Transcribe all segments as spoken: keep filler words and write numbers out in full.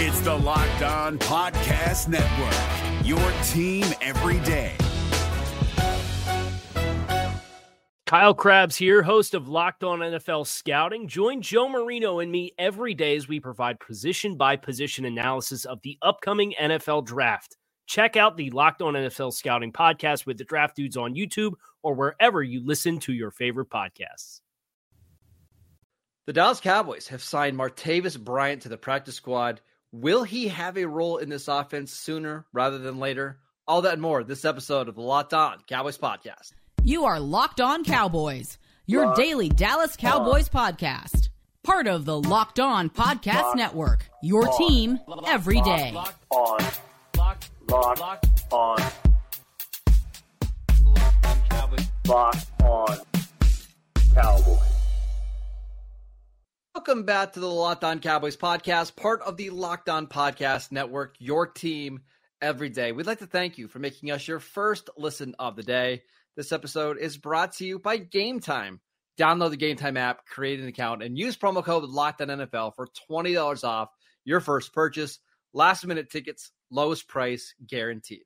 It's the Locked On Podcast Network, your team every day. Kyle Krabs here, host of Locked On N F L Scouting. Join Joe Marino and me every day as we provide position-by-position analysis of the upcoming N F L Draft. Check out the Locked On N F L Scouting podcast with the Draft Dudes on YouTube or wherever you listen to your favorite podcasts. The Dallas Cowboys have signed Martavis Bryant to the practice squad. Will he have a role in this offense sooner rather than later? All that and more this episode of the Locked On Cowboys Podcast. You are Locked On Cowboys, your Locked daily Dallas Cowboys on. Podcast. Part of the Locked On Podcast Locked Network, your on. Team every Locked day. Locked on. Locked, Locked, Locked on. Locked on Cowboys. Locked on Cowboys. Welcome back to the Locked On Cowboys Podcast, part of the Locked On Podcast Network, your team every day. We'd like to thank you for making us your first listen of the day. This episode is brought to you by Game Time. Download the Game Time app, create an account, and use promo code LOCKEDONNFL for twenty dollars off your first purchase. Last-minute tickets, lowest price guaranteed.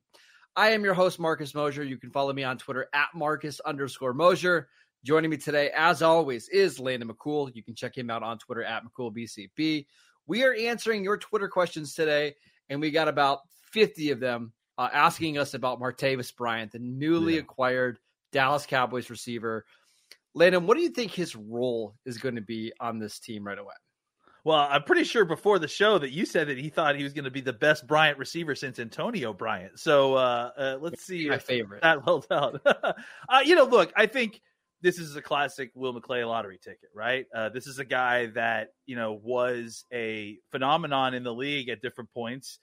I am your host, Marcus Mosher. You can follow me on Twitter at Marcus underscore Mosher. Joining me today, as always, is Landon McCool. You can check him out on Twitter at McCoolBCB. We are answering your Twitter questions today, and we got about fifty of them. Uh, asking us about Martavis Bryant, the newly yeah. acquired Dallas Cowboys receiver. Landon, what do you think his role is going to be on this team right away? Well, I'm pretty sure before the show that you said that he thought he was going to be the best Bryant receiver since Antonio Bryant. So uh, uh, let's see. My favorite. That holds out. uh, you know, look, I think this is a classic Will McClay lottery ticket, right? Uh, this is a guy that, you know, was a phenomenon in the league at different points.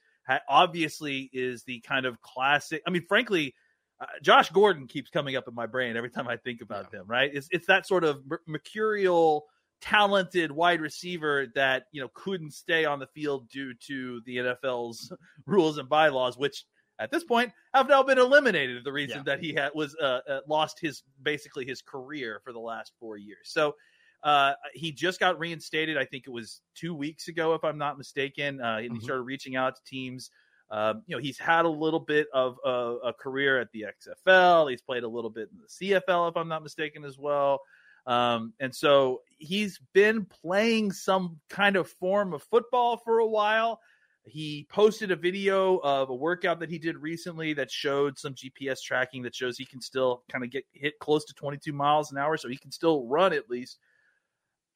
Obviously is the kind of classic. I mean, frankly, uh, Josh Gordon keeps coming up in my brain every time I think about yeah. them, right? It's it's that sort of mercurial, talented wide receiver that, you know, couldn't stay on the field due to the N F L's rules and bylaws, which at this point have now been eliminated. The reason yeah. that he had was uh, uh, lost his, basically his career for the last four years. So, Uh, he just got reinstated. I think it was two weeks ago, if I'm not mistaken. Uh, and mm-hmm. he started reaching out to teams. Um, you know, he's had a little bit of a, a career at the X F L. He's played a little bit in the C F L, if I'm not mistaken, as well. Um, and so he's been playing some kind of form of football for a while. He posted a video of a workout that he did recently that showed some G P S tracking that shows he can still kind of get hit close to twenty-two miles an hour. So he can still run at least.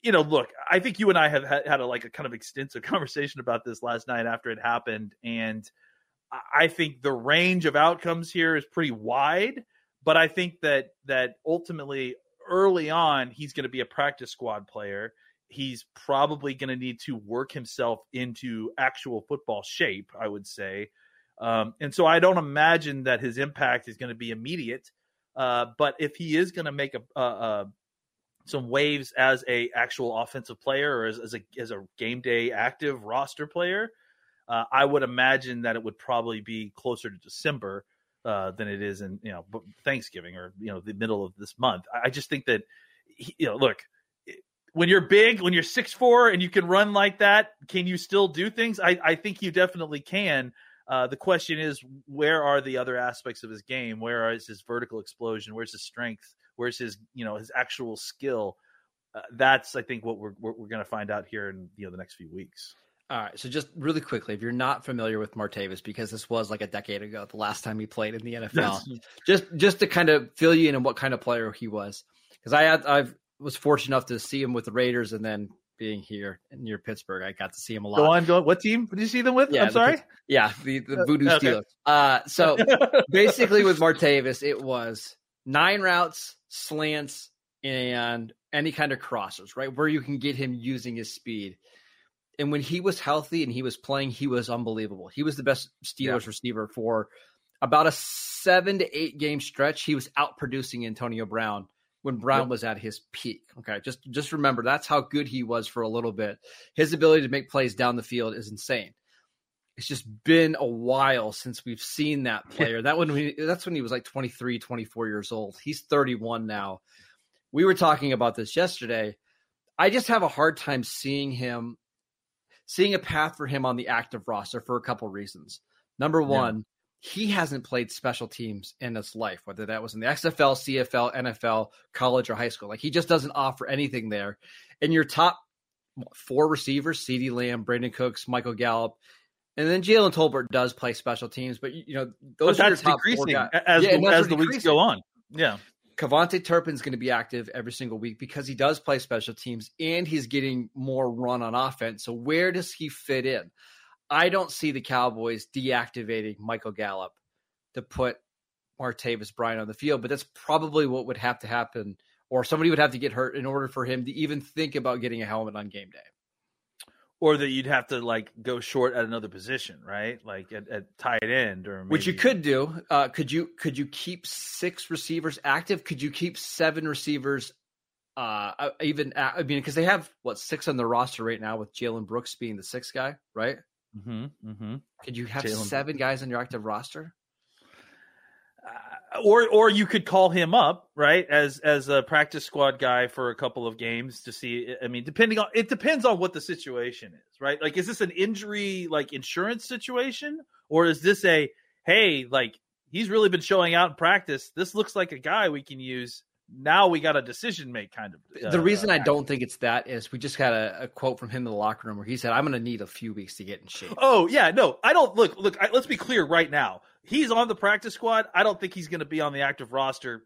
You know, look, I think you and I have had a, like a kind of extensive conversation about this last night after it happened. And I think the range of outcomes here is pretty wide, but I think that, that ultimately early on, he's going to be a practice squad player. He's probably going to need to work himself into actual football shape, I would say. Um, and so I don't imagine that his impact is going to be immediate. Uh, but if he is going to make a, a, a some waves as a actual offensive player or as, as a as a game day active roster player, uh, I would imagine that it would probably be closer to December uh, than it is in, you know, Thanksgiving or, you know, the middle of this month. I just think that, he, you know, look, when you're big, when you're six foot four and you can run like that, can you still do things? I, I think you definitely can. Uh, the question is, where are the other aspects of his game? Where is his vertical explosion? Where's his strength? Where's his, you know, his actual skill? Uh, that's, I think, what we're we're, we're going to find out here in, you know, the next few weeks. All right. So just really quickly, if you're not familiar with Martavis, because this was like a decade ago, the last time he played in the N F L, just just to kind of fill you in on what kind of player he was, because I had, I was fortunate enough to see him with the Raiders and then being here near Pittsburgh, I got to see him a lot. Go on, go on. What team did you see them with? Yeah, I'm sorry. The, yeah, the, the Voodoo okay. Steelers. Uh, so basically with Martavis, it was nine routes, slants, and any kind of crossers, right? Where you can get him using his speed. And when he was healthy and he was playing, he was unbelievable. He was the best Steelers yeah. receiver for about a seven to eight game stretch. He was outproducing Antonio Brown when Brown yep. was at his peak. Okay. Just, just remember that's how good he was for a little bit. His ability to make plays down the field is insane. It's just been a while since we've seen that player. That when we, that's when he was like twenty-three, twenty-four years old. He's thirty-one now. We were talking about this yesterday. I just have a hard time seeing him. seeing a path for him on the active roster for a couple reasons. Number one, yeah. He hasn't played special teams in his life, whether that was in the X F L, C F L, N F L, college, or high school. Like, he just doesn't offer anything there. And your top four receivers, CeeDee Lamb, Brandon Cooks, Michael Gallup, and then Jalen Tolbert does play special teams. But, you know, those but are your top four guys. As, yeah, as the weeks go on. Yeah. Kavontae Turpin's going to be active every single week because he does play special teams and he's getting more run on offense. So where does he fit in? I don't see the Cowboys deactivating Michael Gallup to put Martavis Bryant on the field, but that's probably what would have to happen, or somebody would have to get hurt in order for him to even think about getting a helmet on game day. Or that you'd have to, like, go short at another position, right? Like at, at tight end, or maybe... which you could do. Uh, could you could you keep six receivers active? Could you keep seven receivers? Uh, even I mean, because they have what, six on the roster right now, with Jalen Brooks being the sixth guy, right? Mm-hmm, mm-hmm. Could you have Jaylen. seven guys on your active roster? Uh, or or you could call him up, right, as as a practice squad guy for a couple of games to see. I mean, depending on it depends on what the situation is, right? Like, is this an injury, like, insurance situation, or is this a, hey, like, he's really been showing out in practice, this looks like a guy we can use. Now we got a decision make kind of. Uh, the reason uh, I don't think it's that is we just got a, a quote from him in the locker room where he said, I'm going to need a few weeks to get in shape. Oh, yeah. No, I don't. Look, look, I, let's be clear right now. He's on the practice squad. I don't think he's going to be on the active roster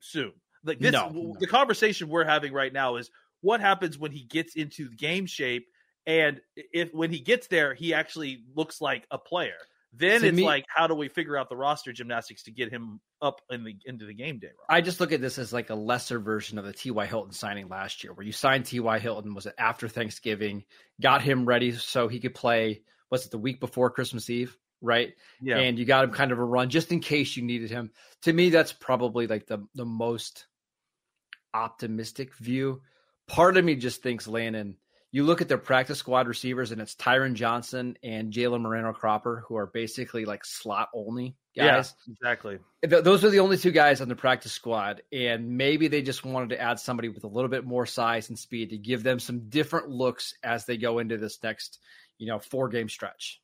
soon. Like this, no, w- no. The conversation we're having right now is what happens when he gets into game shape. And if when he gets there, he actually looks like a player. Then to it's me, like, how do we figure out the roster gymnastics to get him up in the into the game day? Roster? I just look at this as like a lesser version of the T Y. Hilton signing last year, where you signed T Y. Hilton, was it after Thanksgiving, got him ready so he could play, was it the week before Christmas Eve, right? Yeah. And you got him kind of a run just in case you needed him. To me, that's probably like the, the most optimistic view. Part of me just thinks, Landon, you look at their practice squad receivers, and it's Tyron Johnson and Jalen Moreno-Cropper, who are basically like slot-only guys. Yeah, exactly. Th- those are the only two guys on the practice squad, and maybe they just wanted to add somebody with a little bit more size and speed to give them some different looks as they go into this next, you know, four-game stretch.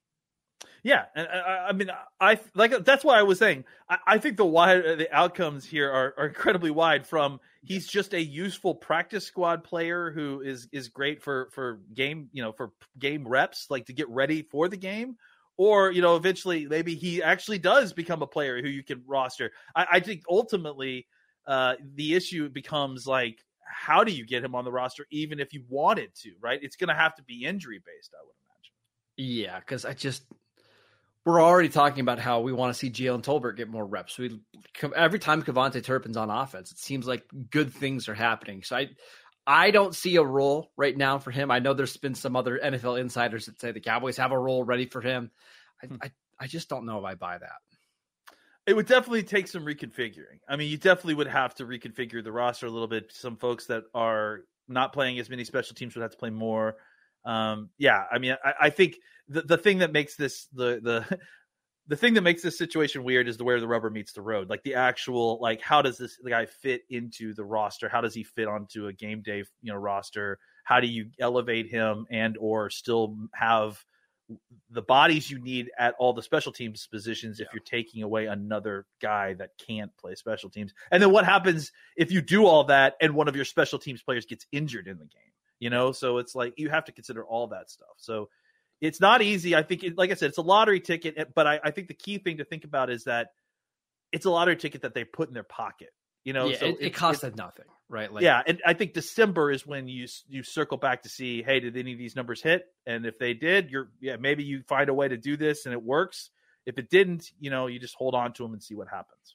Yeah, and I, I mean, I like that's why I was saying I, I think the wide the outcomes here are, are incredibly wide. From he's just a useful practice squad player who is is great for for game you know for game reps, like to get ready for the game, or you know eventually maybe he actually does become a player who you can roster. I, I think ultimately uh, the issue becomes like, how do you get him on the roster even if you wanted to, right? It's going to have to be injury based, I would imagine. Yeah, because I just. We're already talking about how we want to see Jalen Tolbert get more reps. We every time Kavontae Turpin's on offense, it seems like good things are happening. So I, I don't see a role right now for him. I know there's been some other N F L insiders that say the Cowboys have a role ready for him. I, hmm. I, I just don't know if I buy that. It would definitely take some reconfiguring. I mean, you definitely would have to reconfigure the roster a little bit. Some folks that are not playing as many special teams would have to play more. Um, yeah, I mean, I, I think the, the thing that makes this the the the thing that makes this situation weird is the where the rubber meets the road. Like the actual, like, how does this guy fit into the roster? How does he fit onto a game day, you know, roster? How do you elevate him and or still have the bodies you need at all the special teams positions? Yeah. If you're taking away another guy that can't play special teams, and then what happens if you do all that and one of your special teams players gets injured in the game? You know, so it's like you have to consider all that stuff. So it's not easy. I think, it, like I said, it's a lottery ticket. But I, I think the key thing to think about is that it's a lottery ticket that they put in their pocket. You know, yeah, so it, it, it costs them nothing, right? Like, yeah, and I think December is when you you circle back to see, hey, did any of these numbers hit? And if they did, you're yeah, maybe you find a way to do this and it works. If it didn't, you know, you just hold on to them and see what happens.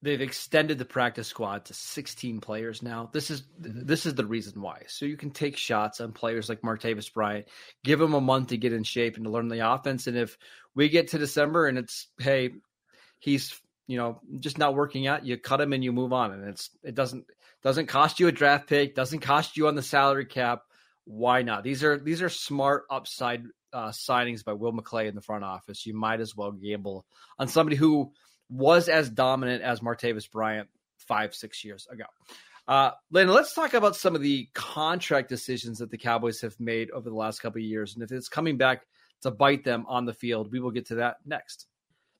They've extended the practice squad to sixteen players now. This is this is the reason why. So you can take shots on players like Martavis Bryant, give him a month to get in shape and to learn the offense. And if we get to December and it's, hey, he's, you know, just not working out, you cut him and you move on. And it's it doesn't doesn't cost you a draft pick, doesn't cost you on the salary cap. Why not? These are these are smart upside uh, signings by Will McClay in the front office. You might as well gamble on somebody who was as dominant as Martavis Bryant five, six years ago. Uh, Landon, let's talk about some of the contract decisions that the Cowboys have made over the last couple of years. And if it's coming back to bite them on the field, we will get to that next.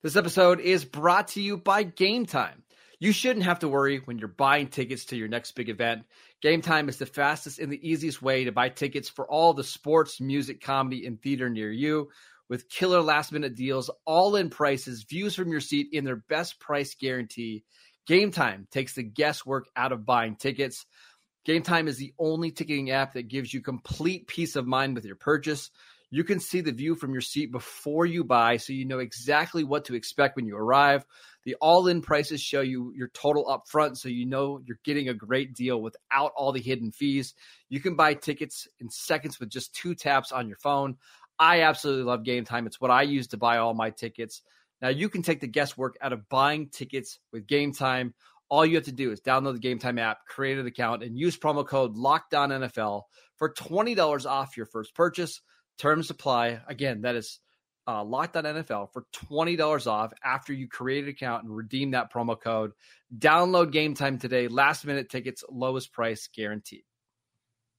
This episode is brought to you by Game Time. You shouldn't have to worry when you're buying tickets to your next big event. Game Time is the fastest and the easiest way to buy tickets for all the sports, music, comedy, and theater near you. With killer last-minute deals, all-in prices, views from your seat, and their best price guarantee, Game Time takes the guesswork out of buying tickets. Game Time is the only ticketing app that gives you complete peace of mind with your purchase. You can see the view from your seat before you buy, so you know exactly what to expect when you arrive. The all-in prices show you your total upfront, so you know you're getting a great deal without all the hidden fees. You can buy tickets in seconds with just two taps on your phone. I absolutely love Game Time. It's what I use to buy all my tickets. Now you can take the guesswork out of buying tickets with Game Time. All you have to do is download the Game Time app, create an account, and use promo code LOCKEDONNFL for twenty dollars off your first purchase. Terms apply. Again, that is uh, LOCKEDONNFL for twenty dollars off after you create an account and redeem that promo code. Download Game Time today. Last minute tickets, lowest price guaranteed.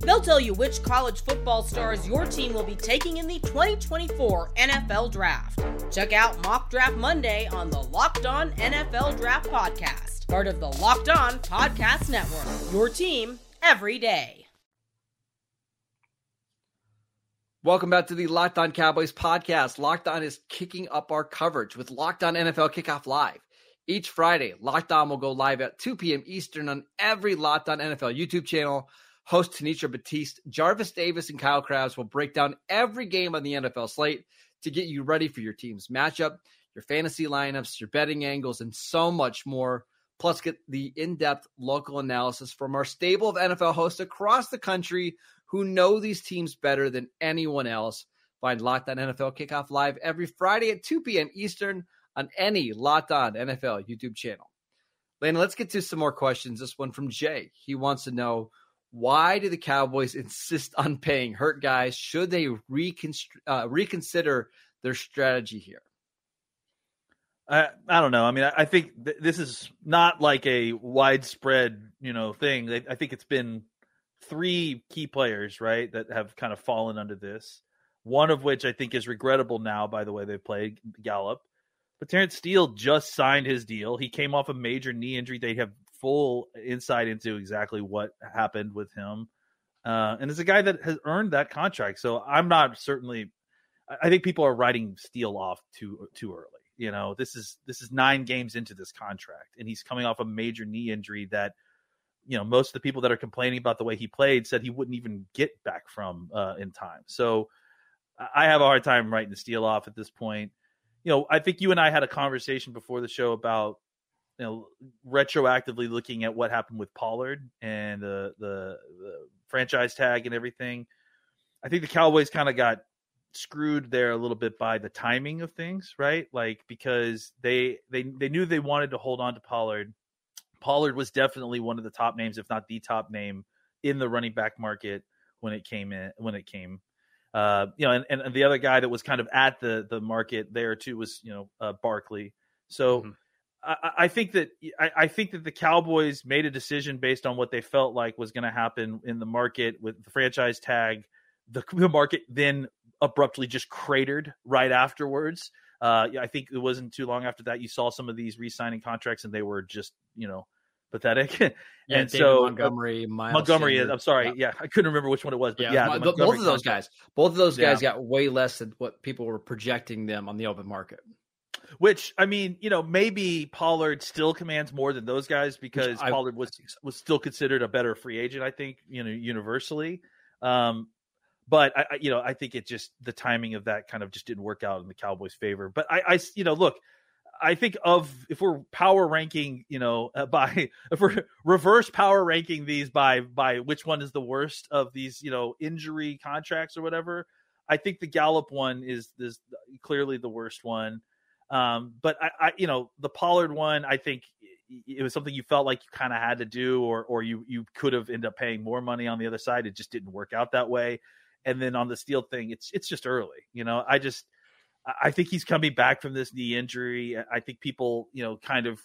They'll tell you which college football stars your team will be taking in the twenty twenty-four N F L Draft. Check out Mock Draft Monday on the Locked On N F L Draft Podcast, part of the Locked On Podcast Network, your team every day. Welcome back to the Locked On Cowboys Podcast. Locked On is kicking up our coverage with Locked On N F L Kickoff Live. Each Friday, Locked On will go live at two p.m. Eastern on every Locked On N F L YouTube channel. Host Tanisha Batiste, Jarvis Davis, and Kyle Krabs will break down every game on the N F L slate to get you ready for your team's matchup, your fantasy lineups, your betting angles, and so much more. Plus, get the in-depth local analysis from our stable of N F L hosts across the country who know these teams better than anyone else. Find Locked On N F L Kickoff Live every Friday at two p.m. Eastern on any Locked On N F L YouTube channel. Lana, let's get to some more questions. This one from Jay. He wants to know, why do the Cowboys insist on paying hurt guys? Should they reconst- uh, reconsider their strategy here? I I don't know. I mean, I, I think th- this is not like a widespread, you know, thing. I, I think it's been three key players, right, that have kind of fallen under this, one of which I think is regrettable now by the way they played, Gallup. But Terrence Steele just signed his deal. He came off a major knee injury. They have full insight into exactly what happened with him. Uh, and it's a guy that has earned that contract. So I'm not certainly, I think people are writing Steele off too, too early. You know, this is, this is nine games into this contract and he's coming off a major knee injury that, you know, most of the people that are complaining about the way he played said he wouldn't even get back from uh, in time. So I have a hard time writing Steele off at this point. You know, I think you and I had a conversation before the show about, you know, retroactively looking at what happened with Pollard and the, the, the franchise tag and everything. I think the Cowboys kind of got screwed there a little bit by the timing of things, right? Like, because they, they, they knew they wanted to hold on to Pollard. Pollard was definitely one of the top names, if not the top name in the running back market when it came in, when it came, uh, you know, and, and the other guy that was kind of at the, the market there too was, you know, uh, Barkley. So, mm-hmm. I, I think that I, I think that the Cowboys made a decision based on what they felt like was going to happen in the market with the franchise tag. The, the market then abruptly just cratered right afterwards. Uh, I think it wasn't too long after that you saw some of these re-signing contracts, and they were just, you know, pathetic. Yeah, and David so Montgomery, Miles Montgory. Sanders. I'm sorry, yeah, I couldn't remember which one it was, but yeah, yeah the, both of those guys, both of those guys yeah. got way less than what people were projecting them on the open market. Which, I mean, you know, maybe Pollard still commands more than those guys because I, Pollard was was still considered a better free agent, I think, you know, universally. Um, but, I, I, you know, I think it just the timing of that kind of just didn't work out in the Cowboys' favor. But, I, I you know, look, I think of if we're power ranking, you know, uh, by if we're reverse power ranking these by by which one is the worst of these, you know, injury contracts or whatever, I think the Gallup one is, is clearly the worst one. Um, but I, I, you know, the Pollard one, I think it was something you felt like you kind of had to do, or or you you could have ended up paying more money on the other side. It just didn't work out that way. And then on the Steele thing, it's it's just early. You know, I just I think he's coming back from this knee injury. I think people, you know, kind of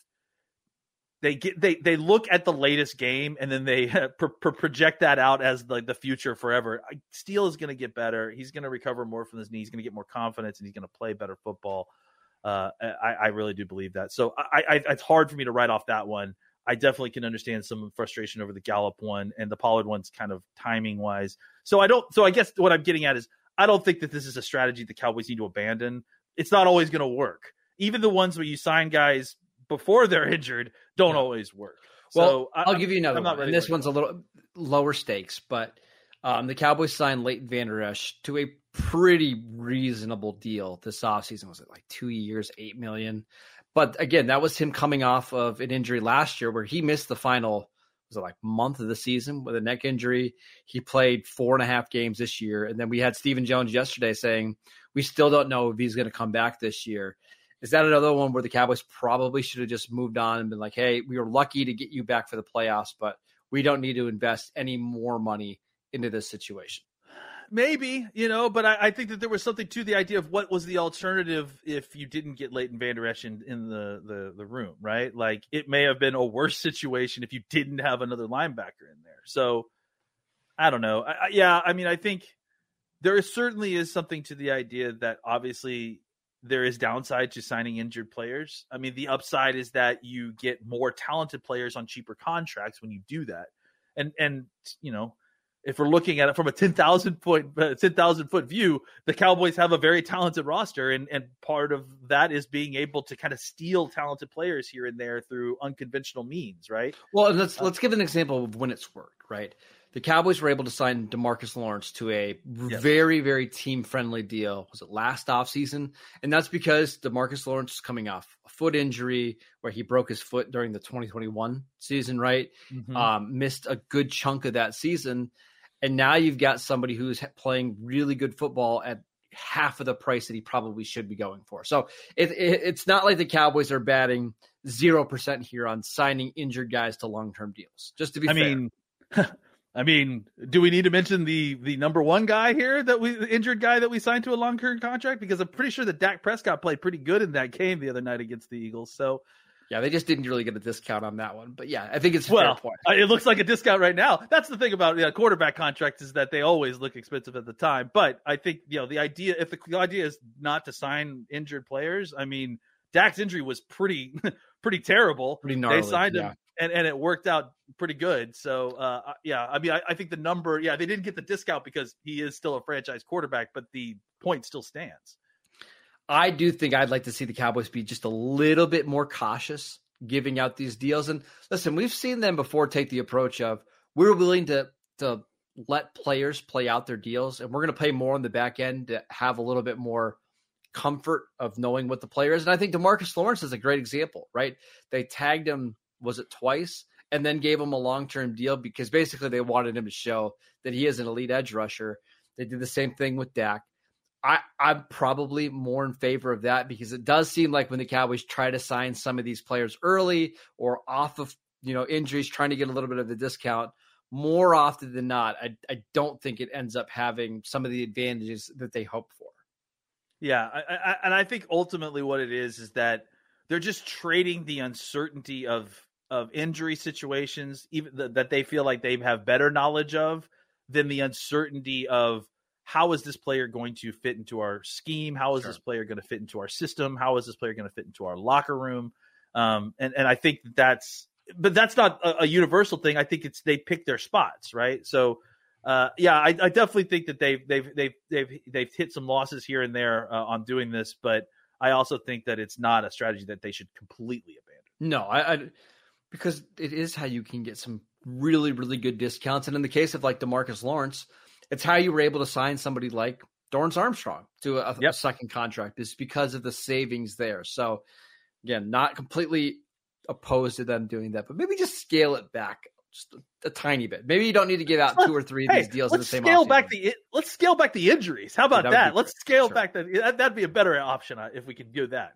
they get they they look at the latest game and then they pro- pro- project that out as like the, the future forever. Steele is going to get better. He's going to recover more from his knee. He's going to get more confidence, and he's going to play better football. Uh, I, I really do believe that. So I, I, it's hard for me to write off that one. I definitely can understand some frustration over the Gallup one, and the Pollard one's kind of timing wise. So I don't, so I guess what I'm getting at is I don't think that this is a strategy the Cowboys need to abandon. It's not always going to work. Even the ones where you sign guys before they're injured don't yeah. always work. Well, so I, I'll give you another one. And this one's a little lower stakes, but um, the Cowboys signed Leighton Vander Esch to a pretty reasonable deal this offseason. Was it like two years, eight million dollars? But again, that was him coming off of an injury last year where he missed the final, was it like month of the season with a neck injury. He played four and a half games this year. And then we had Stephen Jones yesterday saying, we still don't know if he's going to come back this year. Is that another one where the Cowboys probably should have just moved on and been like, hey, we were lucky to get you back for the playoffs, but we don't need to invest any more money into this situation? Maybe, you know, but I, I think that there was something to the idea of what was the alternative if you didn't get Leighton Vander Esch in, in the, the, the room, right? Like, it may have been a worse situation if you didn't have another linebacker in there. So I don't know. I, yeah, I mean, I think there is certainly is something to the idea that obviously there is downside to signing injured players. I mean, the upside is that you get more talented players on cheaper contracts when you do that. And, and you know, if we're looking at it from a ten thousand foot view, the Cowboys have a very talented roster, and, and part of that is being able to kind of steal talented players here and there through unconventional means, right? Well, and let's, uh, let's give an example of when it's worked, right? The Cowboys were able to sign DeMarcus Lawrence to a yes. very, very team-friendly deal. Was it last offseason? And that's because DeMarcus Lawrence is coming off a foot injury where he broke his foot during the twenty twenty-one season, right? Mm-hmm. Um, missed a good chunk of that season. And now you've got somebody who's playing really good football at half of the price that he probably should be going for. So it, it, it's not like the Cowboys are batting zero percent here on signing injured guys to long-term deals, just to be I fair. Mean, I mean, do we need to mention the the number one guy here, that we the injured guy that we signed to a long-term contract? Because I'm pretty sure that Dak Prescott played pretty good in that game the other night against the Eagles. So yeah, they just didn't really get a discount on that one. But yeah, I think it's a well, fair point. It looks like a discount right now. That's the thing about yeah, quarterback contracts, is that they always look expensive at the time. But I think, you know, the idea, if the, the idea is not to sign injured players, I mean, Dak's injury was pretty pretty terrible. Pretty gnarly, they signed yeah. him, and, and it worked out pretty good. So, uh, yeah, I mean, I, I think the number, yeah, they didn't get the discount because he is still a franchise quarterback, but the point still stands. I do think I'd like to see the Cowboys be just a little bit more cautious giving out these deals. And listen, we've seen them before take the approach of, we're willing to to let players play out their deals, and we're going to pay more on the back end to have a little bit more comfort of knowing what the player is. And I think DeMarcus Lawrence is a great example, right? They tagged him, was it twice, and then gave him a long-term deal because basically they wanted him to show that he is an elite edge rusher. They did the same thing with Dak. I, I'm probably more in favor of that, because it does seem like when the Cowboys try to sign some of these players early or off of, you know, injuries, trying to get a little bit of the discount, more often than not, I, I don't think it ends up having some of the advantages that they hope for. Yeah. I, I, and I think ultimately what it is, is that they're just trading the uncertainty of, of injury situations, even th- that they feel like they have better knowledge of, than the uncertainty of, how is this player going to fit into our scheme? How is sure. this player going to fit into our system? How is this player going to fit into our locker room? Um, and, and I think that's, but that's not a, a universal thing. I think it's, they pick their spots, right? So uh, yeah, I, I definitely think that they've, they've, they've, they've, they've hit some losses here and there uh, on doing this, but I also think that it's not a strategy that they should completely abandon. No, I, I because it is how you can get some really, really good discounts. And in the case of like DeMarcus Lawrence, it's how you were able to sign somebody like Dorrance Armstrong to a, yep. a second contract, is because of the savings there. So again, not completely opposed to them doing that, but maybe just scale it back just a, a tiny bit. Maybe you don't need to give out let's, two or three of hey, these deals in the same scale back the Let's scale back the injuries. How about yeah, that? that? Let's scale sure. back. The, that, that'd be a better option if we could do that.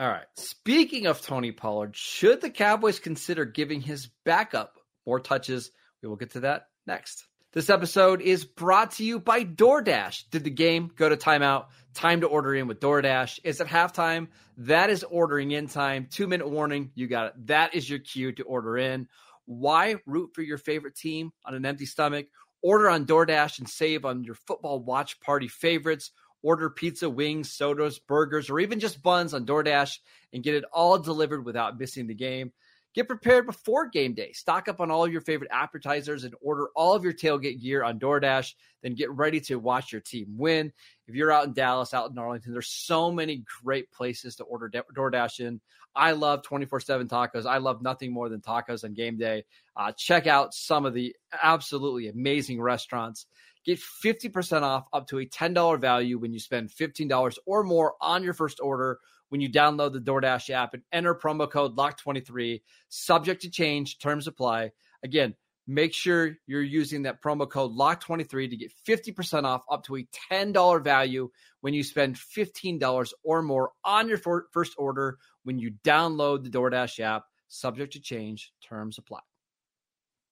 All right. Speaking of Tony Pollard, should the Cowboys consider giving his backup more touches? We will get to that next. This episode is brought to you by DoorDash. Did the game go to timeout? Time to order in with DoorDash. It's at halftime. That is ordering in time. Two-minute warning. You got it. That is your cue to order in. Why root for your favorite team on an empty stomach? Order on DoorDash and save on your football watch party favorites. Order pizza, wings, sodas, burgers, or even just buns on DoorDash and get it all delivered without missing the game. Get prepared before game day. Stock up on all your favorite appetizers and order all of your tailgate gear on DoorDash. Then get ready to watch your team win. If you're out in Dallas, out in Arlington, there's so many great places to order DoorDash in. I love twenty-four seven tacos. I love nothing more than tacos on game day. Uh, check out some of the absolutely amazing restaurants. Get fifty percent off up to a ten dollars value when you spend fifteen dollars or more on your first order when you download the DoorDash app and enter promo code lock twenty-three, subject to change, terms apply. Again, make sure you're using that promo code lock twenty-three to get fifty percent off up to a ten dollars value when you spend fifteen dollars or more on your for- first order when you download the DoorDash app, subject to change, terms apply.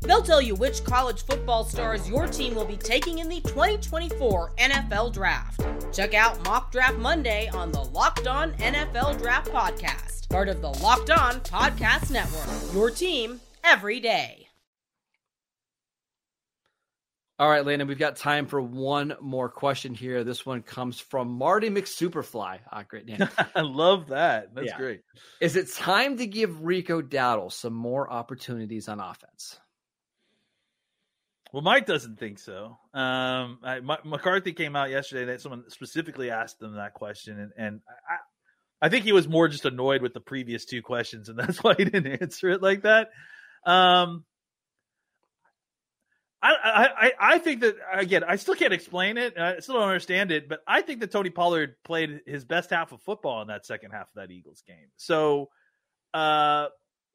They'll tell you which college football stars your team will be taking in the twenty twenty-four N F L Draft. Check out Mock Draft Monday on the Locked On N F L Draft Podcast. Part of the Locked On Podcast Network, your team every day. All right, Landon, we've got time for one more question here. This one comes from Marty McSuperfly. Ah, great name. I love that. That's yeah. great. Is it time to give Rico Dowdle some more opportunities on offense? Well, Mike doesn't think so. Um, I, M- McCarthy came out yesterday that someone specifically asked them that question, and, and I I think he was more just annoyed with the previous two questions, and that's why he didn't answer it like that. Um, I, I, I think that, again, I still can't explain it. I still don't understand it, but I think that Tony Pollard played his best half of football in that second half of that Eagles game. So, uh,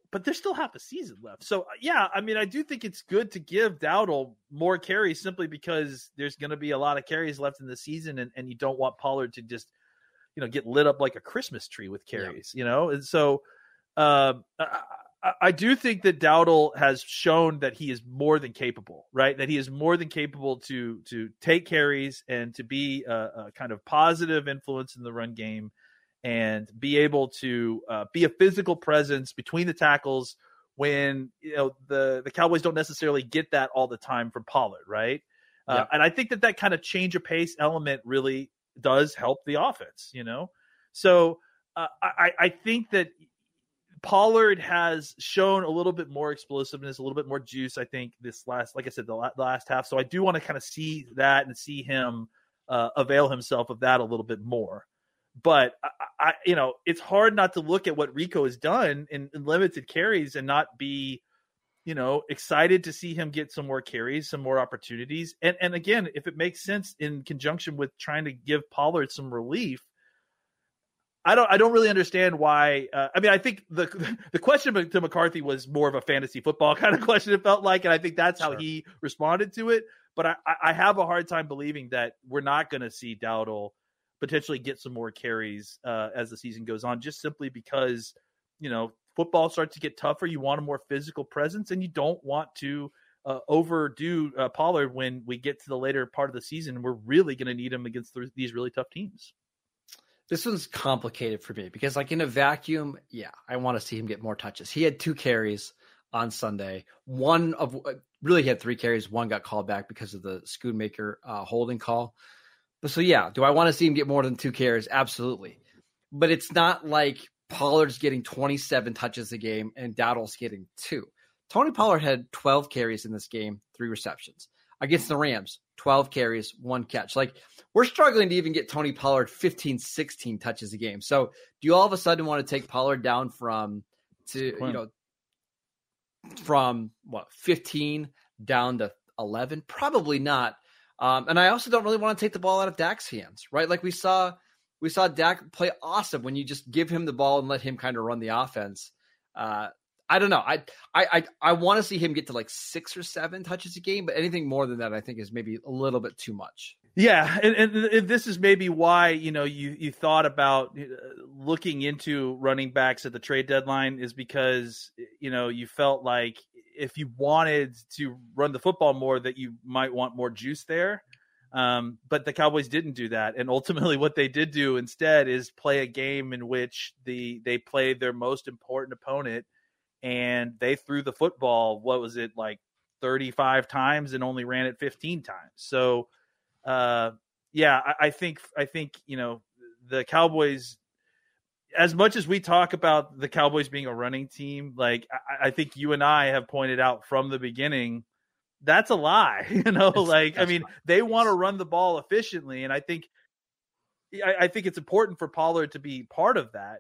but there's still half a season left. So, yeah, I mean, I do think it's good to give Dowdle more carries simply because there's going to be a lot of carries left in the season, and, and you don't want Pollard to just – you know, get lit up like a Christmas tree with carries, yeah. you know? And so uh, I, I do think that Dowdle has shown that he is more than capable, right? That he is more than capable to, to take carries and to be a, a kind of positive influence in the run game and be able to uh, be a physical presence between the tackles when, you know, the, the Cowboys don't necessarily get that all the time from Pollard. Right. Yeah. Uh, and I think that that kind of change of pace element really does help the offense, you know? So uh, I, I think that Pollard has shown a little bit more explosiveness, a little bit more juice, I think, this last, like I said, the last half. So I do want to kind of see that and see him uh, avail himself of that a little bit more. But, I, I, you know, it's hard not to look at what Rico has done in, in limited carries and not be, you know, excited to see him get some more carries, some more opportunities. And and again, if it makes sense in conjunction with trying to give Pollard some relief, I don't I don't really understand why. Uh, I mean, I think the the question to McCarthy was more of a fantasy football kind of question, it felt like. And I think that's sure. how he responded to it. But I, I have a hard time believing that we're not going to see Dowdle potentially get some more carries uh, as the season goes on, just simply because, you know, football starts to get tougher. You want a more physical presence, and you don't want to uh, overdo uh, Pollard when we get to the later part of the season. We're really going to need him against th- these really tough teams. This one's complicated for me because, like, in a vacuum, yeah, I want to see him get more touches. He had two carries on Sunday. One of really he had three carries. One got called back because of the Schoonmaker uh, holding call. But so, yeah, do I want to see him get more than two carries? Absolutely. But it's not like Pollard's getting twenty-seven touches a game and Dowdle's getting two. Tony Pollard had twelve carries in this game, three receptions. Against the Rams, twelve carries, one catch. Like, we're struggling to even get Tony Pollard fifteen, sixteen touches a game. So do you all of a sudden want to take Pollard down from to, you know, from what, fifteen down to eleven? Probably not. Um, and I also don't really want to take the ball out of Dak's hands, right? Like we saw, we saw Dak play awesome when you just give him the ball and let him kind of run the offense. Uh, I don't know. I I I, I want to see him get to like six or seven touches a game, but anything more than that, I think, is maybe a little bit too much. Yeah, and, and, and this is maybe why, you know, you, you thought about looking into running backs at the trade deadline is because, you know, you felt like if you wanted to run the football more that you might want more juice there. Um, but the Cowboys didn't do that. And ultimately what they did do instead is play a game in which the they played their most important opponent and they threw the football, what was it, like thirty-five times and only ran it fifteen times. So Uh, yeah, I, I think, I think, you know, the Cowboys, as much as we talk about the Cowboys being a running team, like, I, I think you and I have pointed out from the beginning, that's a lie, you know, that's, like, I mean, fine. They want to run the ball efficiently. And I think, I, I think it's important for Pollard to be part of that.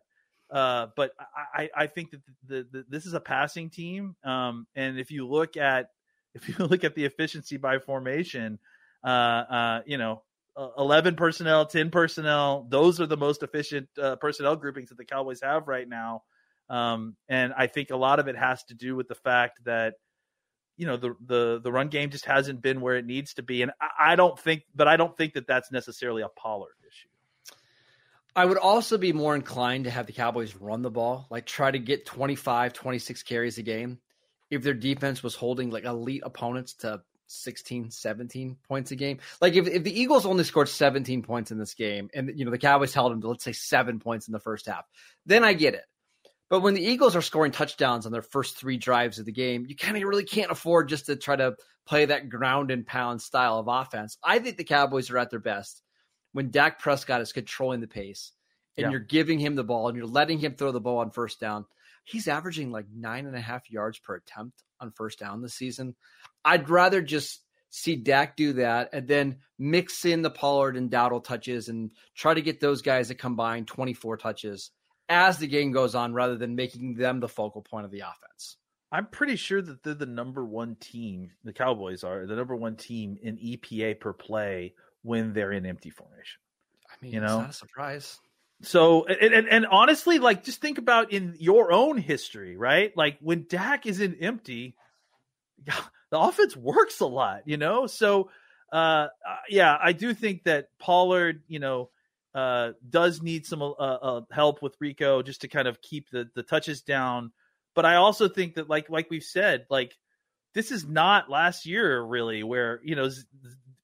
Uh, but I, I think that the, the, this is a passing team. Um, and if you look at, if you look at the efficiency by formation, Uh, uh, you know, eleven personnel, ten personnel. Those are the most efficient uh, personnel groupings that the Cowboys have right now. Um, and I think a lot of it has to do with the fact that, you know, the, the, the run game just hasn't been where it needs to be. And I, I don't think, but I don't think that that's necessarily a Pollard issue. I would also be more inclined to have the Cowboys run the ball, like try to get twenty-five, twenty-six carries a game. If their defense was holding like elite opponents to sixteen, seventeen points a game. Like if, if the Eagles only scored seventeen points in this game and, you know, the Cowboys held them to, let's say, seven points in the first half, then I get it. But when the Eagles are scoring touchdowns on their first three drives of the game, you kind of really can't afford just to try to play that ground and pound style of offense. I think the Cowboys are at their best when Dak Prescott is controlling the pace and yeah. you're giving him the ball and you're letting him throw the ball on first down. He's averaging like nine and a half yards per attempt on first down this season. I'd rather just see Dak do that and then mix in the Pollard and Dowdle touches and try to get those guys to combine twenty-four touches as the game goes on rather than making them the focal point of the offense. I'm pretty sure that they're the number one team, the Cowboys are, the number one team in E P A per play when they're in empty formation. I mean, you know? It's not a surprise. So, and, and, and honestly, like, just think about in your own history, right? Like, when Dak is in empty, the offense works a lot, you know? So, uh, yeah, I do think that Pollard, you know, uh, does need some uh, uh, help with Rico just to kind of keep the, the touches down. But I also think that, like, like we've said, like, this is not last year, really, where, you know, Z-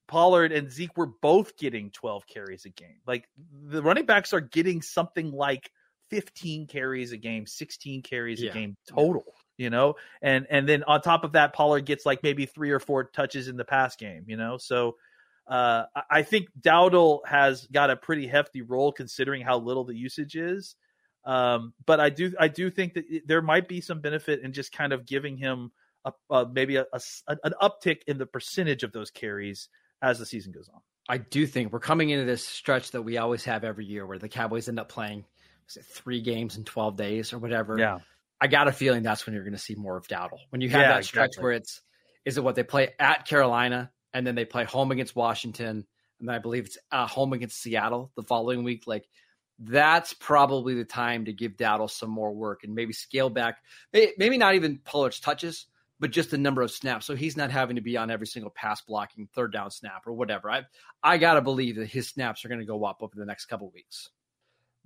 Pollard and Zeke were both getting twelve carries a game. Like the running backs are getting something like fifteen carries a game, sixteen carries yeah. a game total, you know? And, and then on top of that, Pollard gets like maybe three or four touches in the pass game, you know? So uh, I think Dowdle has got a pretty hefty role considering how little the usage is. Um, but I do, I do think that there might be some benefit in just kind of giving him a, uh, maybe a, a, an uptick in the percentage of those carries as the season goes on. I do think we're coming into this stretch that we always have every year where the Cowboys end up playing was it three games in twelve days or whatever. Yeah. I got a feeling that's when you're going to see more of Dowdle. When you have yeah, that stretch exactly. where it's, is it what they play at Carolina and then they play home against Washington. And I believe it's uh, home against Seattle the following week. Like that's probably the time to give Dowdle some more work and maybe scale back. Maybe not even Pollard's touches, but just the number of snaps. So he's not having to be on every single pass blocking third down snap or whatever. I I got to believe that his snaps are going to go up over the next couple of weeks.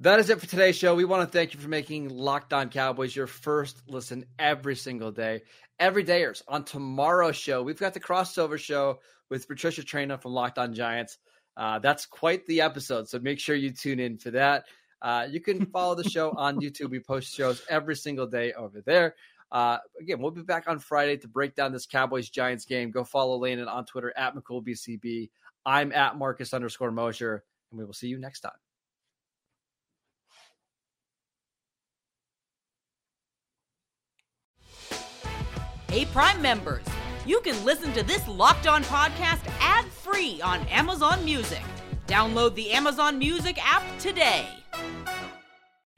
That is it for today's show. We want to thank you for making Locked On Cowboys your first listen every single day. Every dayers on tomorrow's show, we've got the crossover show with Patricia Traynor from Locked On Giants. Uh, that's quite the episode. So make sure you tune in for that. Uh, you can follow the show on YouTube. We post shows every single day over there. Uh, again, we'll be back on Friday to break down this Cowboys-Giants game. Go follow Landon on Twitter, at McCoolBCB. I'm at Marcus underscore Mosher, and we will see you next time. Hey, Prime members, you can listen to this Locked On podcast ad-free on Amazon Music. Download the Amazon Music app today.